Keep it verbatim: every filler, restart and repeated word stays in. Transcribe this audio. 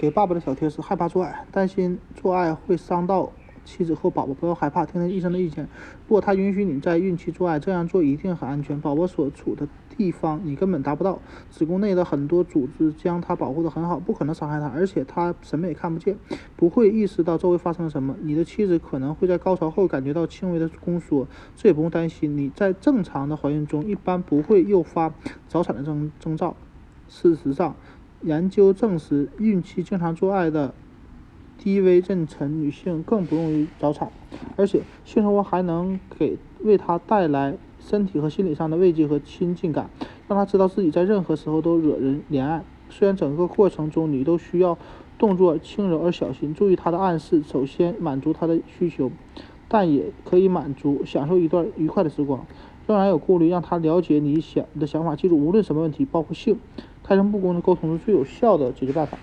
给爸爸的小贴士：害怕做爱，担心做爱会伤到妻子和宝宝，不要害怕，听听医生的意见。如果他允许你在孕期做爱，这样做一定很安全。宝宝所处的地方你根本达不到，子宫内的很多组织将它保护得很好，不可能伤害它，而且它什么也看不见，不会意识到周围发生了什么。你的妻子可能会在高潮后感觉到轻微的宫缩，这也不用担心。你在正常的怀孕中一般不会诱发早产的征征兆。事实上，研究证实，孕期经常做爱的低危妊娠女性更不容易早产，而且性生活还能给为她带来身体和心理上的慰藉和亲近感，让她知道自己在任何时候都惹人怜爱。虽然整个过程中你都需要动作轻柔而小心，注意她的暗示，首先满足她的需求，但也可以满足，享受一段愉快的时光。仍然有顾虑，让她了解你想你的想法。记住，无论什么问题，包括性，开诚布公的沟通是最有效的解决办法。